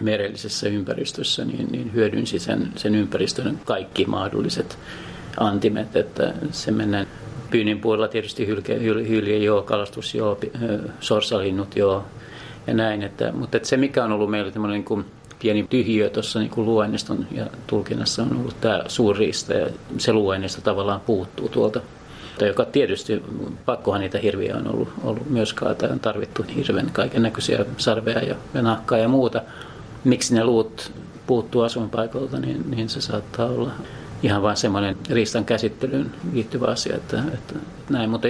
merellisessä ympäristössä, niin hyödynsi sen ympäristön kaikki mahdolliset antimet, että se mennään. Pyynnin puolella tietysti hylje joo, kalastus joo, sorsalinnut joo. Ja näin, mutta se mikä on ollut meillä tämmöinen niin pieni tyhjiö tuossa niin luenniston ja tulkinnassa on ollut tämä suurriista ja se luennista tavallaan puuttuu tuolta. Joka tietysti, pakkohan niitä hirviä on ollut myös kaata, on tarvittu hirven kaiken näköisiä sarveja ja nahkaa ja muuta. Miksi ne luut puuttuu asuinpaikalta, niin se saattaa olla ihan vain semmoinen riistan käsittelyyn liittyvä asia, että näin. Mutta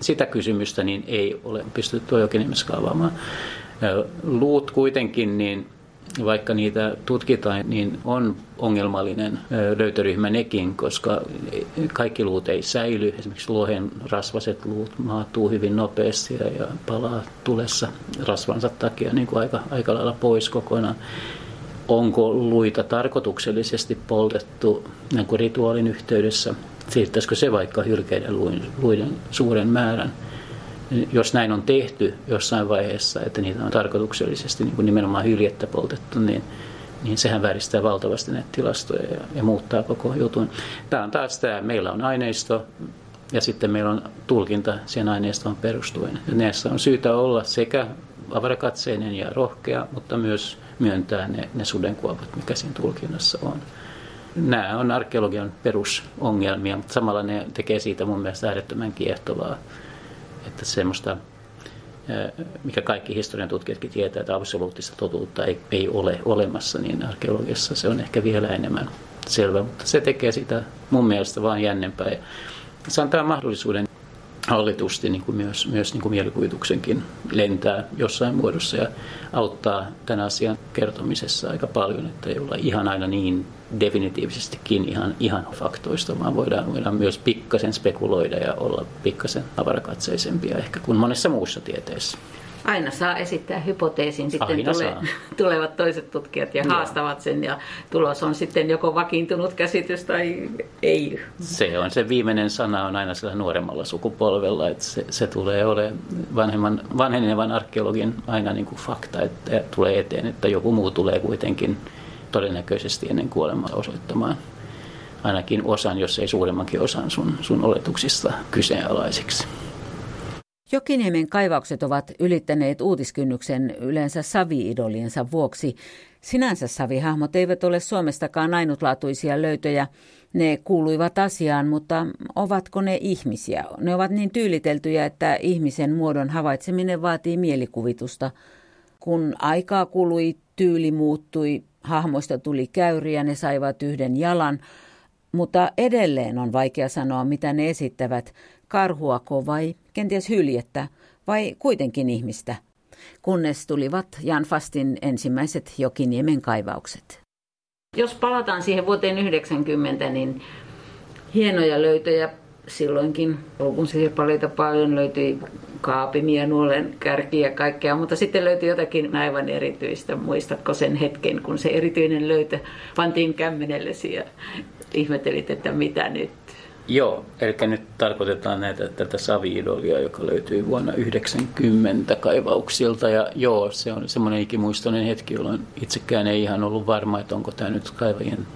sitä kysymystä niin ei ole pystytty Jokiniemessä kaavaamaan. Luut kuitenkin, niin vaikka niitä tutkitaan, niin on ongelmallinen löytöryhmä nekin, koska kaikki luut ei säily. Esimerkiksi lohen rasvaset luut maatuu hyvin nopeasti ja palaa tulessa rasvansa takia niin kuin aika lailla pois kokonaan. Onko luita tarkoituksellisesti poltettu niin kuin rituaalin yhteydessä? Siirtäisikö se vaikka hylkeiden luiden suuren määrän? Jos näin on tehty jossain vaiheessa, että niitä on tarkoituksellisesti niin kuin nimenomaan hyljettä poltettu, niin sehän vääristää valtavasti näitä tilastoja ja muuttaa koko jutun. Tämä on taas tämä, meillä on aineisto ja sitten meillä on tulkinta sen aineistoon perustuen. Ja näissä on syytä olla sekä avarakatseinen ja rohkea, mutta myös myöntää ne sudenkuopat, mikä siinä tulkinnassa on. Nämä on arkeologian perusongelmia, mutta samalla ne tekee siitä mun mielestä äärettömän kiehtovaa. Että semmoista, mikä kaikki historian tutkijatkin tietää, että absoluuttista totuutta ei ole olemassa, niin arkeologiassa se on ehkä vielä enemmän selvä. Mutta se tekee sitä mun mielestä vaan jännempää. Ja se antaa mahdollisuuden hallitusti niin kuin myös niin kuin mielikuvituksenkin lentää jossain muodossa ja auttaa tämän asian kertomisessa aika paljon, että ei olla ihan aina niin definitiivisestikin ihan faktoista, vaan voidaan myös pikkasen spekuloida ja olla pikkasen avarakatseisempia ehkä kuin monessa muussa tieteessä. Aina saa esittää hypoteesin, sitten tulevat toiset tutkijat ja haastavat sen ja tulos on sitten joko vakiintunut käsitys tai ei. Se on se viimeinen sana on aina sillä nuoremmalla sukupolvella, että se tulee olemaan vanhenevan arkeologin aina niin kuin fakta, että tulee eteen, että joku muu tulee kuitenkin todennäköisesti ennen kuolemaa osoittamaan ainakin osan, jos ei suuremmankin osan sun oletuksista kyseenalaisiksi. Jokiniemen kaivaukset ovat ylittäneet uutiskynnyksen yleensä savi-idoliensa vuoksi. Sinänsä savihahmot eivät ole Suomestakaan ainutlaatuisia löytöjä. Ne kuuluivat asiaan, mutta ovatko ne ihmisiä? Ne ovat niin tyyliteltyjä, että ihmisen muodon havaitseminen vaatii mielikuvitusta. Kun aikaa kului, tyyli muuttui, hahmoista tuli käyriä, ne saivat yhden jalan. Mutta edelleen on vaikea sanoa, mitä ne esittävät. Karhuako vai kenties hyljettä vai kuitenkin ihmistä, kunnes tulivat Jan Fastin ensimmäiset Jokiniemen kaivaukset. Jos palataan siihen vuoteen 90, niin hienoja löytöjä silloinkin. Luvun sirpaleita paljon löytyi kaapimia, nuolen kärkiä ja kaikkea, mutta sitten löytyi jotakin aivan erityistä. Muistatko sen hetken, kun se erityinen löytö pantiin kämmenellesi ja ihmettelit, että mitä nyt? Joo, eli nyt tarkoitetaan tätä savi-idolia, joka löytyy vuonna 90 kaivauksilta. Ja joo, se on semmoinen ikimuistoinen hetki, jolloin itsekään ei ihan ollut varma, että onko tämä nyt kaivajien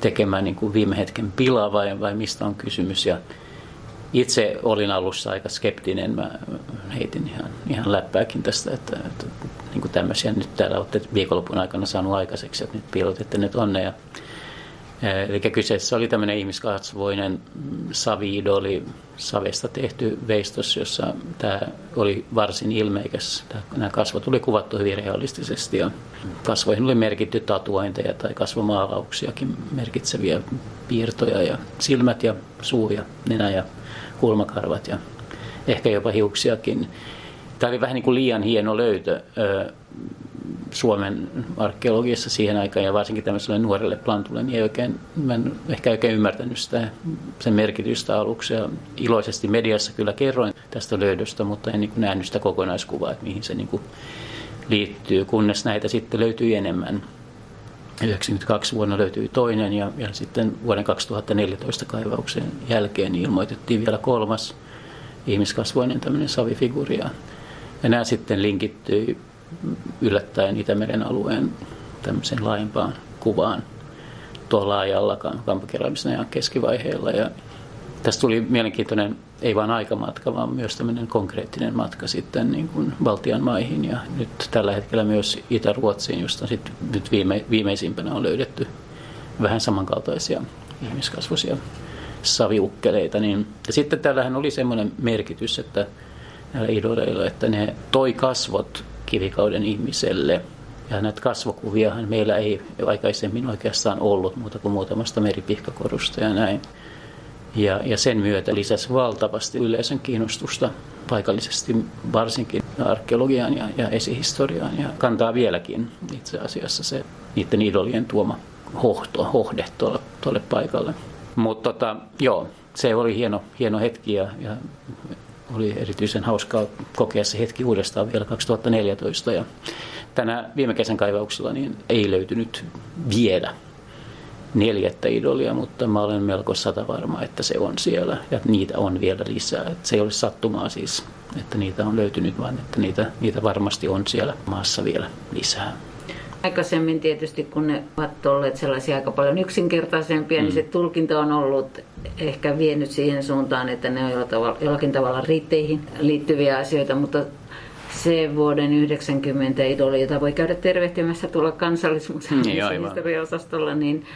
tekemään niin kuin viime hetken pilaa vai mistä on kysymys. Ja itse olin alussa aika skeptinen, mä heitin ihan läppääkin tästä, että niin kuin tämmöisiä nyt täällä olette viikonlopun aikana saanut aikaiseksi, että nyt piilotette ne tonne. Eli kyseessä oli tämmöinen ihmiskasvoinen savi-idoli, savesta tehty veistos, jossa tämä oli varsin ilmeikäs. Nämä kasvot oli kuvattu hyvin realistisesti ja kasvoihin oli merkitty tatuointeja tai kasvomaalauksiakin merkitseviä piirtoja ja silmät ja suu ja nenä ja kulmakarvat ja ehkä jopa hiuksiakin. Tämä oli vähän niin kuin liian hieno löytö Suomen arkeologiassa siihen aikaan, ja varsinkin tämmöiselle nuorelle plantulle, niin en ehkä oikein ymmärtänyt sitä, sen merkitystä aluksi. Ja iloisesti mediassa kyllä kerroin tästä löydöstä, mutta en niin kuin nähnyt sitä kokonaiskuvaa, että mihin se niin kuin liittyy, kunnes näitä sitten löytyi enemmän. 1992 vuonna löytyi toinen, ja sitten vuoden 2014 kaivauksen jälkeen ilmoitettiin vielä kolmas ihmiskasvoinen tämmöinen savifiguuri. Ja nämä sitten linkittyi yllättäen Itämeren alueen tämmöiseen laajempaan kuvaan tuolla ajalla kampakeräämisen ajan keskivaiheella. Ja tästä tuli mielenkiintoinen, ei vain aikamatka, vaan myös tämmöinen konkreettinen matka sitten niin kuin Baltian maihin ja nyt tällä hetkellä myös Itä-Ruotsiin, josta sitten nyt viimeisimpänä on löydetty vähän samankaltaisia ihmiskasvoisia saviukkeleita. Niin. Ja sitten tällähän oli semmoinen merkitys, että näillä idoleilla, että ne toi kasvot kivikauden ihmiselle. Ja näitä kasvokuviahan meillä ei aikaisemmin oikeastaan ollut muuta kuin muutamasta meripihkakorusta ja näin. Ja sen myötä lisäsi valtavasti yleisön kiinnostusta paikallisesti varsinkin arkeologiaan ja esihistoriaan. Ja kantaa vieläkin itse asiassa se niiden idolien tuoma hohde tuolle paikalle. Mutta se oli hieno hetki ja oli erityisen hauskaa kokea se hetki uudestaan vielä 2014. Ja tänä viime kesän kaivauksella niin ei löytynyt vielä neljättä idolia, mutta mä olen melko satavarma, että se on siellä ja niitä on vielä lisää. Että se ei ole sattumaa siis, että niitä on löytynyt, vaan että niitä varmasti on siellä maassa vielä lisää. Aikaisemmin tietysti, kun ne ovat olleet sellaisia aika paljon yksinkertaisempia, niin se tulkinta on ollut ehkä vienyt siihen suuntaan, että ne ovat jollakin tavalla riitteihin liittyviä asioita, mutta se vuoden 90 idoli, jota voi käydä tervehtimässä tuolla Kansallismuseon historiaosastolla, niin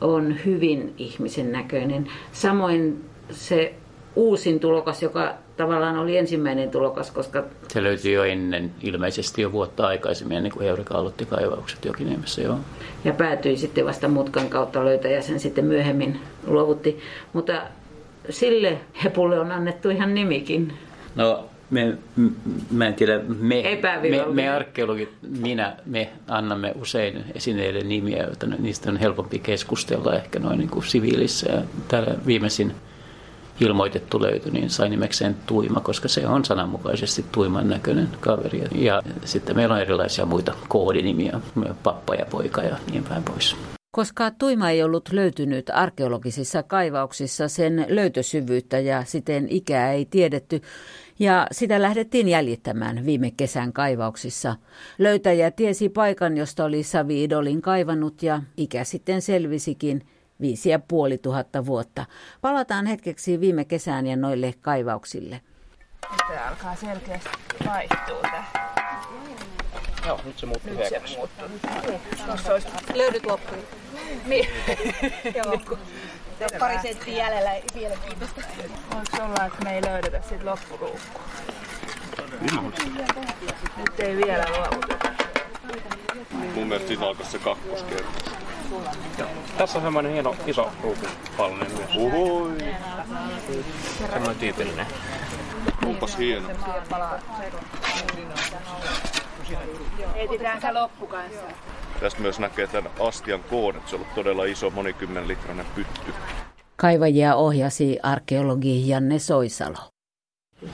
on hyvin ihmisen näköinen. Samoin se uusin tulokas, joka tavallaan oli ensimmäinen tulokas, koska se löytyi jo ennen, ilmeisesti jo vuotta aikaisemmin, ennen kuin Heureka aloitti kaivaukset Jokiniemessä. Joo. Ja päätyi sitten vasta mutkan kautta löytäjä, sen sitten myöhemmin luovutti. Mutta sille hepulle on annettu ihan nimikin. No, mä en tiedä, me arkeologit, me annamme usein esineille nimiä, joita niistä on helpompi keskustella ehkä noin niin kuin siviilissä. Ja täällä viimeisin ilmoitettu löytö, niin sai nimekseen Tuima, koska se on sananmukaisesti tuiman näköinen kaveri. Ja sitten meillä on erilaisia muita koodinimiä, pappa ja poika ja niin päin pois. Koska Tuima ei ollut löytynyt arkeologisissa kaivauksissa, sen löytösyvyyttä ja siten ikää ei tiedetty, ja sitä lähdettiin jäljittämään viime kesän kaivauksissa. Löytäjä tiesi paikan, josta oli savi-idolin kaivannut, ja ikä sitten selvisikin. 5,5 tuhatta vuotta. Palataan hetkeksi viime kesään ja noille kaivauksille. Tämä alkaa selkeästi vaihtua tämä. Joo, nyt se muuttuu hyväksi. Löydyt loppuun. Niin. Joo. Pari senttiä jäljellä vielä kiitosta. Voiko olla, että me ei löydetä siitä loppuruukkua? Nyt ei vielä luovuteta. Mun mielestä siitä alkaa se kakkoskerros. Ja. Tässä on semmoinen hieno iso ruukupallinen myös. Ohooi! Semmoinen tyypillinen. Onpas hieno. Eetitään se loppu kanssa. Tästä myös näkee tämän astian koon, että se on ollut todella iso monikymmenlitrainen pytty. Kaivajia ohjasi arkeologi Janne Soisalo.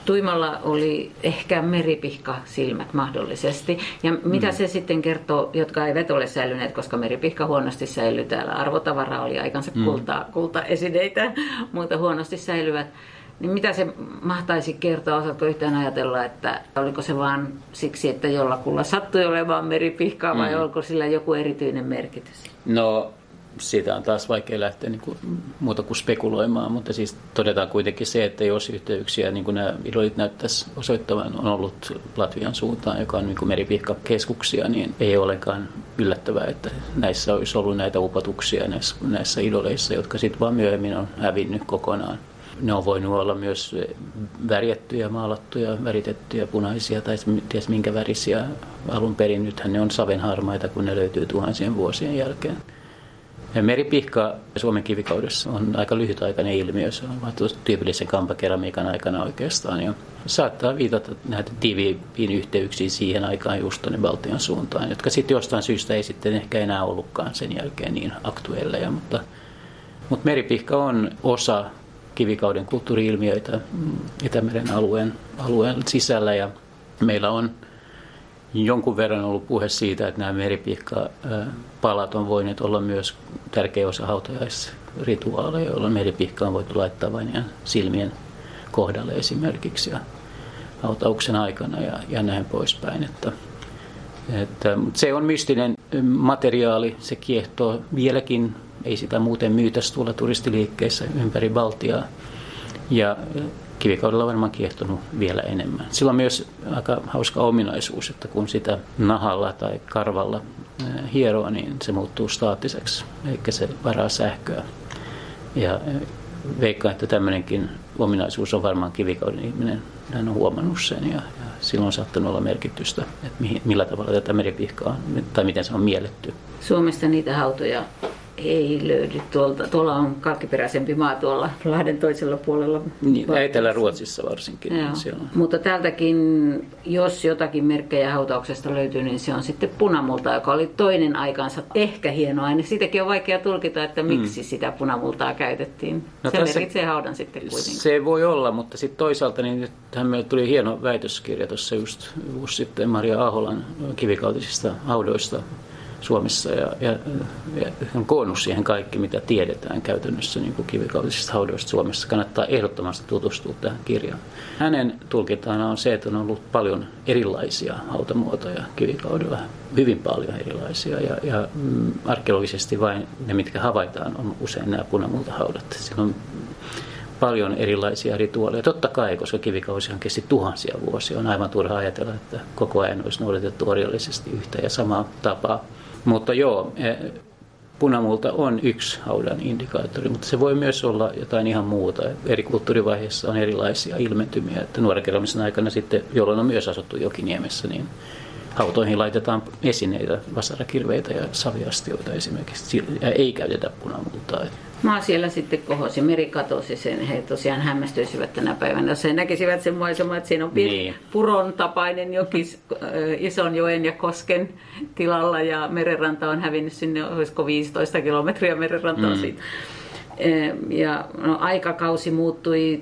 Tuimalla oli ehkä meripihkasilmät mahdollisesti. Ja mitä se sitten kertoo, jotka eivät ole säilyneet, koska meripihka huonosti säilyi täällä. Arvotavara oli aikansa kultaesineitä, mutta huonosti säilyvät. Niin mitä se mahtaisi kertoa? Osaatko yhtään ajatella, että oliko se vaan siksi, että jollakulla sattui olemaan meripihkaa vai oliko sillä joku erityinen merkitys? No siitä on taas vaikea lähteä niin kuin, muuta kuin spekuloimaan, mutta siis todetaan kuitenkin se, että jos yhteyksiä, niin kuin nämä idolit näyttäisi osoittavan, on ollut Latvian suuntaan, joka on niin kuin meripihkakeskuksia, niin ei olekaan yllättävää, että näissä olisi ollut näitä upotuksia näissä idoleissa, jotka sitten vaan myöhemmin on hävinnyt kokonaan. Ne on voinut olla myös värjättyjä, maalattuja, väritettyjä, punaisia tai ties minkä värisiä alun perin. Nythän ne on savenharmaita, kun ne löytyy tuhansien vuosien jälkeen. Meripihka Suomen kivikaudessa on aika lyhytaikainen ilmiö, se on tyypillisen kampakeramiikan aikana oikeastaan. Ja saattaa viitata näitä tiiviimpiin yhteyksiin siihen aikaan just tuonne Baltian suuntaan, jotka sitten jostain syystä ei sitten ehkä enää ollutkaan sen jälkeen niin aktuelleja. Mutta meripihka on osa kivikauden kulttuuri-ilmiöitä Itämeren alueen sisällä, ja meillä on jonkun verran ollut puhe siitä, että nämä meripihkapalat on voineet olla myös tärkeä osa hautajaisrituaaleja, jolloin meripihka on voitu laittaa vain ihan silmien kohdalle esimerkiksi ja hautauksen aikana ja näin poispäin. Mutta se on mystinen materiaali, se kiehtoo vieläkin, ei sitä muuten myytäisi tuolla turistiliikkeissä ympäri Baltiaa ja kivikaudella on varmaan kiehtonut vielä enemmän. Sillä on myös aika hauska ominaisuus, että kun sitä nahalla tai karvalla hieroo, niin se muuttuu staattiseksi, eli se varaa sähköä. Ja veikkaan, että tämmöinenkin ominaisuus on varmaan kivikauden ihminen. Hän on huomannut sen ja silloin on saattanut olla merkitystä, että millä tavalla tätä meripihkaa tai miten se on mielletty. Suomesta niitä hautoja ei löydy tuolta. Tuolla on kalkkiperäisempi maa tuolla Lahden toisella puolella. Niin, Etelä-Ruotsissa varsinkin. Mutta täältäkin, jos jotakin merkkejä hautauksesta löytyy, niin se on sitten punamulta, joka oli toinen aikansa ehkä hieno aine. Siitäkin on vaikea tulkita, että miksi sitä punamultaa käytettiin. No, se merkitsee haudan sitten kuitenkin. Se voi olla, mutta sitten toisaalta niin nythän meillä tuli hieno väitöskirja tuossa just vuosi sitten Maria Aholan kivikautisista haudoista Suomessa, ja on koonnut siihen kaikki, mitä tiedetään käytännössä niin kuin kivikautisista haudoista Suomessa. Kannattaa ehdottomasti tutustua tähän kirjaan. Hänen tulkintana on se, että on ollut paljon erilaisia hautamuotoja kivikaudella, hyvin paljon erilaisia, ja arkeologisesti vain ne, mitkä havaitaan, on usein nämä punamultahaudat. Siinä on paljon erilaisia rituaaleja. Totta kai, koska kivikausihan kesti tuhansia vuosia, on aivan turha ajatella, että koko ajan olisi noudatettu orjallisesti yhtä ja samaa tapaa. Mutta joo, punamulta on yksi haudan indikaattori, mutta se voi myös olla jotain ihan muuta. Eri kulttuurivaiheissa on erilaisia ilmentymiä, että nuorenkeräämisen aikana sitten, jolloin on myös asuttu Jokiniemessä, niin hautoihin laitetaan esineitä, vasarakirveitä ja saviastioita esimerkiksi, ei käytetä punamultaa. Maa siellä sitten kohosi, meri katosi sen, he tosiaan hämmästyisivät tänä päivänä, jos he näkisivät sen maiseman, että siinä on puron tapainen joki ison joen ja kosken tilalla ja merenranta on hävinnyt sinne, olisiko 15 kilometriä merenrantaa siitä. Ja no, aikakausi muuttui,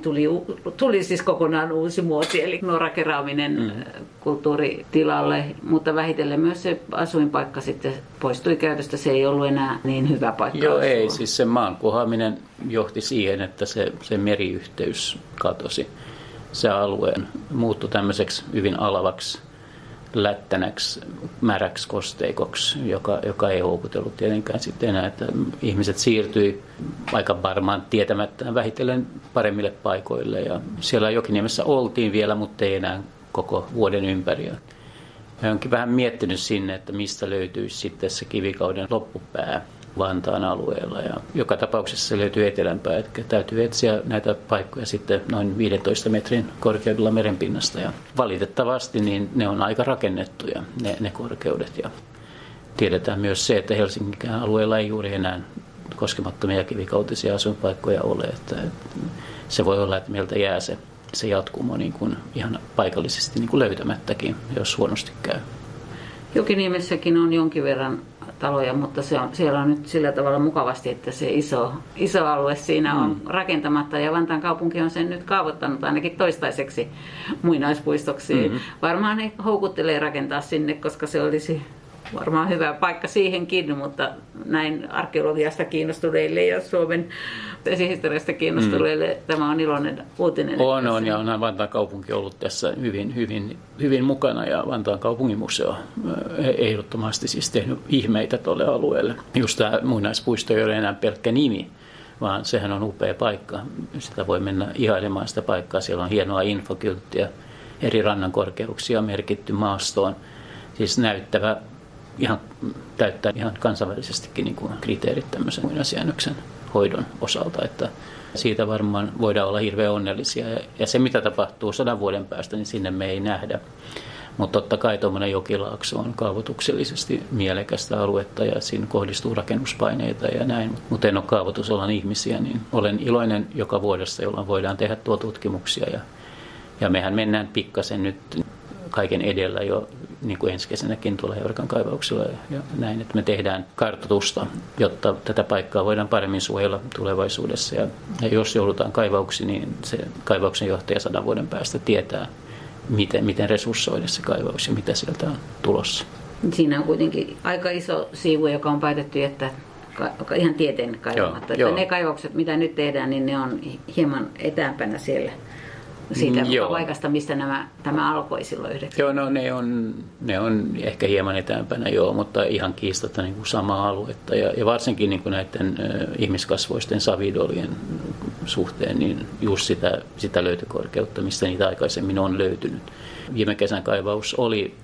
tuli siis kokonaan uusi muoti, eli norakeraaminen kulttuuritilalle, mutta vähitellen myös se asuinpaikka sitten poistui käytöstä, se ei ollut enää niin hyvä paikka. Joo, asua. Ei, siis se maan kohaaminen johti siihen, että se meriyhteys katosi. Se alue muuttui tämmöiseksi hyvin alavaksi, lättänäksi, märäksi kosteikoksi, joka ei houkutellut tietenkään sitten enää, että ihmiset siirtyi aika varmaan tietämättä vähitellen paremmille paikoille, ja siellä Jokiniemessä oltiin vielä, mutta ei enää koko vuoden ympäri. Mä oonkin vähän miettinyt sinne, että mistä löytyisi sitten se kivikauden loppupää Vantaan alueella, ja joka tapauksessa se löytyy etelämpää, että täytyy etsiä näitä paikkoja sitten noin 15 metrin korkeudella merenpinnasta, ja valitettavasti niin ne on aika rakennettuja ne korkeudet, ja tiedetään myös se, että Helsingin alueella ei juuri enää koskemattomia kivikautisia asuinpaikkoja ole, että se voi olla, että meiltä jää se jatkumo niin kuin ihan paikallisesti niin kuin löytämättäkin, jos huonosti käy. Jokiniemessäkin on jonkin verran taloja, mutta siellä on nyt sillä tavalla mukavasti, että se iso alue siinä on rakentamatta, ja Vantaan kaupunki on sen nyt kaavoittanut ainakin toistaiseksi muinaispuistoksi. Varmaan ne houkuttelee rakentaa sinne, koska se olisi varmaan hyvä paikka siihenkin, mutta näin arkeologiasta kiinnostuneille ja Suomen vesihistoriasta kiinnostuneille tämä on iloinen uutinen. On ja onhan Vantaan kaupunki ollut tässä hyvin mukana ja Vantaan kaupunginmuseo ehdottomasti siis tehnyt ihmeitä tuolle alueelle. Just tämä muinaispuisto ei ole enää pelkkä nimi, vaan sehän on upea paikka. Sitä voi mennä ihailemaan sitä paikkaa. Siellä on hienoa infokylttiä, eri rannan korkeuksia merkitty maastoon. Siis näyttävä, ihan, täyttää ihan kansainvälisestikin niin kuin kriteerit tämmöisen muinaisjäännöksen hoidon osalta. Että siitä varmaan voidaan olla hirveän onnellisia. Ja se, mitä tapahtuu 100 vuoden päästä, niin sinne me ei nähdä. Mutta totta kai tuommoinen jokilaakso on kaavoituksellisesti mielekästä aluetta ja siinä kohdistuu rakennuspaineita ja näin. Mutta en ole kaavoitusalan ihmisiä, niin olen iloinen joka vuodesta, jolloin voidaan tehdä tuo tutkimuksia. Ja mehän mennään pikkasen nyt kaiken edellä jo niin kuin ensi kesänäkin tuolla Heurakan kaivauksilla ja näin, että me tehdään kartoitusta, jotta tätä paikkaa voidaan paremmin suojella tulevaisuudessa. Ja jos joudutaan kaivauksiin, niin se kaivauksen johtaja 100 vuoden päästä tietää, miten resurssoida se kaivaus ja mitä sieltä on tulossa. Siinä on kuitenkin aika iso siivu, joka on päätetty jättää ihan tieteen kaivamatta. Joo, että ne kaivaukset, mitä nyt tehdään, niin ne on hieman etäämpänä siellä siitä paikasta, mistä tämä alkoi silloin 90. Joo, no ne on ehkä hieman etäämpänä, mutta ihan kiistatta niin kuin samaa aluetta. Ja varsinkin niin kuin näiden ihmiskasvoisten savidolien suhteen, niin just sitä löytökorkeutta, mistä niitä aikaisemmin on löytynyt. Viime kesän kaivaus oli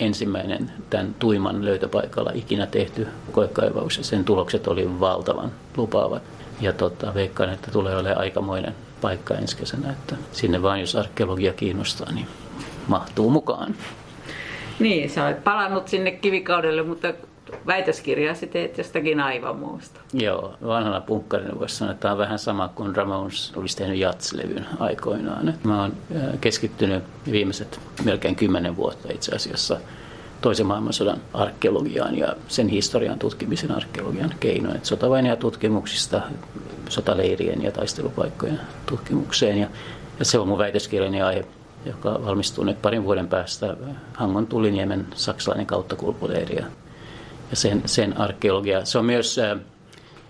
ensimmäinen tämän Tuiman löytöpaikalla ikinä tehty koekaivaus, ja sen tulokset oli valtavan lupaavat. Ja veikkaan, että tulee olemaan aikamoinen paikka ensi kesänä, että sinne vaan jos arkeologia kiinnostaa, niin mahtuu mukaan. Niin, sä olet palannut sinne kivikaudelle, mutta väitöskirjasi teet jostakin aivan muusta. Joo, vanhana punkkarina voisi sanoa, että tämä on vähän sama kuin Ramones olisi tehnyt jatslevyn aikoinaan. Mä oon keskittynyt viimeiset melkein 10 vuotta itse asiassa toisen maailmansodan arkeologiaan ja sen historian tutkimisen arkeologian keinoin. Sotavainoja tutkimuksista, sotaleirien ja taistelupaikkojen tutkimukseen. Ja se on mun väitöskirjani aihe, joka valmistuu nyt parin vuoden päästä Hangon Tulliniemen saksalainen kauttakulkuleiri. Ja sen arkeologia. Se on myös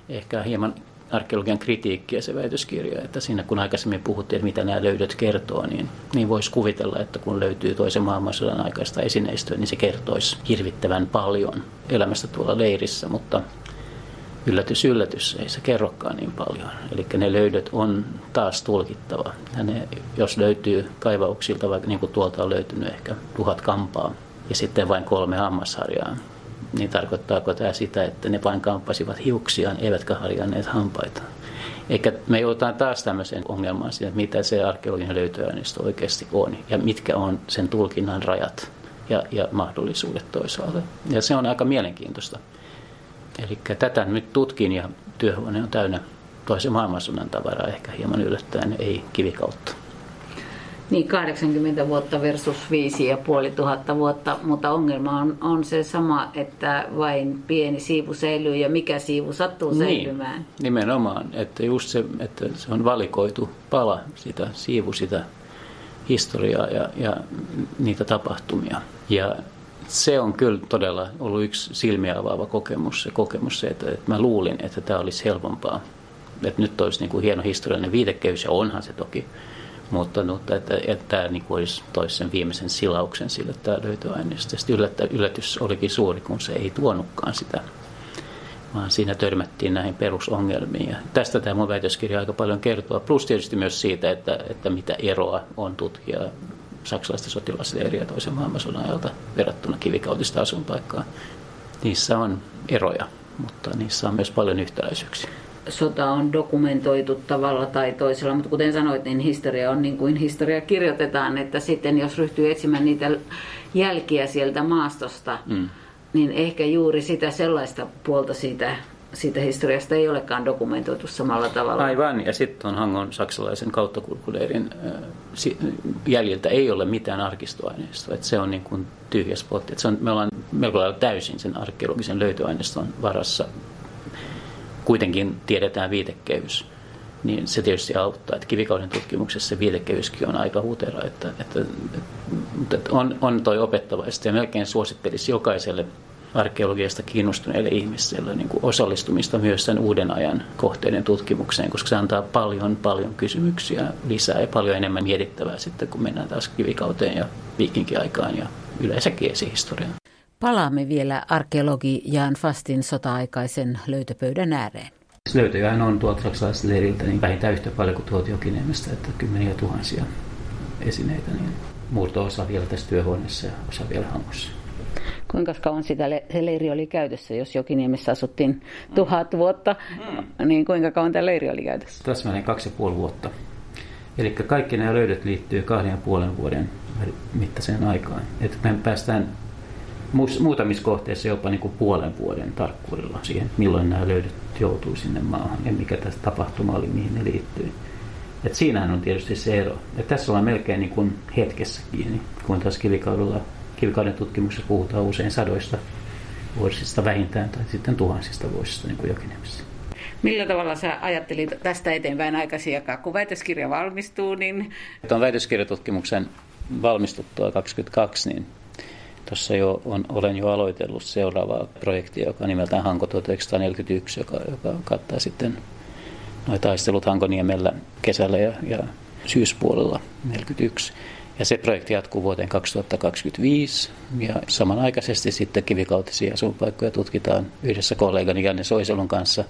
ehkä hieman arkeologian kritiikkiä se väitöskirja, että siinä kun aikaisemmin puhuttiin, että mitä nämä löydöt kertoo, niin voisi kuvitella, että kun löytyy toisen maailmansodan aikaista esineistöä, niin se kertoisi hirvittävän paljon elämästä tuolla leirissä, mutta yllätys, yllätys, ei se kerrokaan niin paljon. Eli ne löydöt on taas tulkittava. Jos löytyy kaivauksilta, vaikka niin kuin tuolta on löytynyt ehkä 1000 kampaa ja sitten vain 3 hammasharjaa, niin tarkoittaako tämä sitä, että ne vain kamppasivat hiuksiaan, eivätkä harjanneet hampaita? Eikä me joudutaan taas tämmöiseen ongelmaan siitä, että mitä se arkeologinen löytöaineisto oikeasti on ja mitkä on sen tulkinnan rajat ja mahdollisuudet toisaalta. Ja se on aika mielenkiintoista. Eli tätä nyt tutkin ja työhuone on täynnä toisen maailmansodan tavaraa, ehkä hieman yllättäen, ei kivikautta. Niin, 80 vuotta versus 5 500 vuotta, mutta ongelma on se sama, että vain pieni siivu säilyy ja mikä siivu sattuu säilymään. Nimenomaan, että just se, että se on valikoitu pala, sitä siivu, sitä historiaa ja niitä tapahtumia. Ja se on kyllä todella ollut yksi silmiä avaava kokemus se, että mä luulin, että tämä olisi helpompaa. Että nyt olisi niin kuin hieno historiallinen viitekeys, ja onhan se toki. Mutta että tämä niin toisi sen viimeisen silauksen sille, että tämä löytöaineisto. Sitten yllätys olikin suuri, kun se ei tuonutkaan sitä, vaan siinä törmättiin näihin perusongelmiin. Ja tästä tämä mun väitöskirja aika paljon kertoo. Plus tietysti myös siitä, että mitä eroa on tutkia saksalaista sotilasleiriä toisen maailmansodan ajalta verrattuna kivikautista asuinpaikkaan. Niissä on eroja, mutta niissä on myös paljon yhtäläisyyksiä. Sota on dokumentoitu tavalla tai toisella, mutta kuten sanoit, niin historia on niin kuin historia kirjoitetaan, että sitten jos ryhtyy etsimään niitä jälkiä sieltä maastosta, niin ehkä juuri sitä sellaista puolta siitä historiasta ei olekaan dokumentoitu samalla tavalla. Aivan, ja sitten on Hangon saksalaisen kauttakulkuleirin jäljiltä ei ole mitään arkistoaineistoa, että se on niin kuin tyhjä spotti. Me ollaan melko lailla täysin sen arkeologisen löytöaineiston varassa. Kuitenkin tiedetään viitekehys, niin se tietysti auttaa. Että kivikauden tutkimuksessa se viitekehyskin on aika huutera, että on toi opettavaista. Ja melkein suosittelisi jokaiselle arkeologiasta kiinnostuneille ihmisille niin kuin osallistumista myös sen uuden ajan kohteiden tutkimukseen, koska se antaa paljon kysymyksiä lisää ja paljon enemmän mietittävää sitten, kun mennään taas kivikauteen ja viikinkiaikaan ja yleensäkin esihistoriaan. Palaamme vielä arkeologi Jan Fastin sota-aikaisen löytöpöydän ääreen. Löytöjähän on tuolta saksalaisesta leiriltä niin vähintään yhtä paljon kuin tuolta Jokiniemestä, että kymmeniä tuhansia esineitä. Niin murto-osa vielä tässä työhuoneessa ja osa vielä Hangossa. Kuinka kauan sitä se leiri oli käytössä, jos Jokiniemessä asuttiin 1000 vuotta, niin kuinka kauan tämä leiri oli käytössä? Täsmälleen 2,5 vuotta. Eli kaikki nämä löydöt liittyy 2,5 vuoden mittaiseen aikaan. Että me päästään muutamissa kohteissa jopa niin kuin 1,5 vuoden tarkkuudella siihen, milloin nämä löydöt joutuu sinne maahan ja mikä tässä tapahtuma oli, mihin ne liittyy. Et siinähän on tietysti se ero. Et tässä ollaan melkein niin kuin hetkessä kiinni, kun taas kivikauden tutkimuksessa puhutaan usein 100 vuosista vähintään tai sitten 1,000 vuosista niin kuin Jokiniemessä. Millä tavalla sä ajattelit tästä eteenpäin aikaisia, kun väitöskirja valmistuu? Niin... Tuon väitöskirjatutkimuksen valmistuttua 22, niin tuossa olen jo aloitellut seuraavaa projektia, joka nimeltään Hanko 1941, joka kattaa sitten noi taistelut Hankoniemellä kesällä ja syyspuolella 1941. Ja se projekti jatkuu vuoteen 2025 ja samanaikaisesti sitten kivikautisia asuinpaikkoja tutkitaan yhdessä kollegani Janne Soiselun kanssa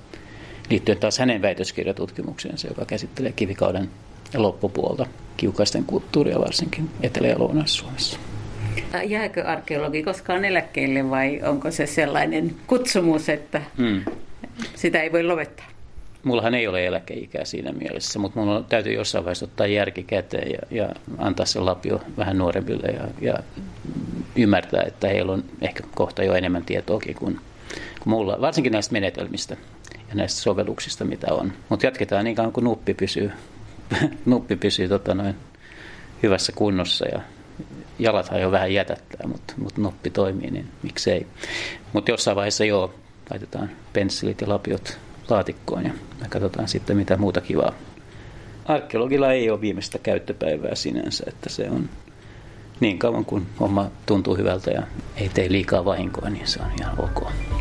liittyen taas hänen väitöskirjatutkimukseensa, joka käsittelee kivikauden loppupuolta, kiukaisten kulttuuria varsinkin Etelä- ja Lounais-Suomessa. Jääkö arkeologi koskaan eläkkeelle vai onko se sellainen kutsumus, että sitä ei voi lopettaa? Mullahan ei ole eläkeikää siinä mielessä, mutta mulla täytyy jossain vaiheessa ottaa järki käteen ja antaa sen lapio vähän nuoremmille ja ymmärtää, että heillä on ehkä kohta jo enemmän tietoakin kuin mulla. Varsinkin näistä menetelmistä ja näistä sovelluksista, mitä on. Mutta jatketaan niin kauan, kun nuppi pysyy hyvässä kunnossa ja jalathan jo vähän jätättää, mutta nuppi toimii, niin miksei. Mutta jossain vaiheessa laitetaan pensselit ja lapiot laatikkoon ja katsotaan sitten mitä muuta kivaa. Arkeologilla ei ole viimeistä käyttöpäivää sinänsä, että se on niin kauan kuin homma tuntuu hyvältä ja ei tee liikaa vahinkoa, niin se on ihan ok.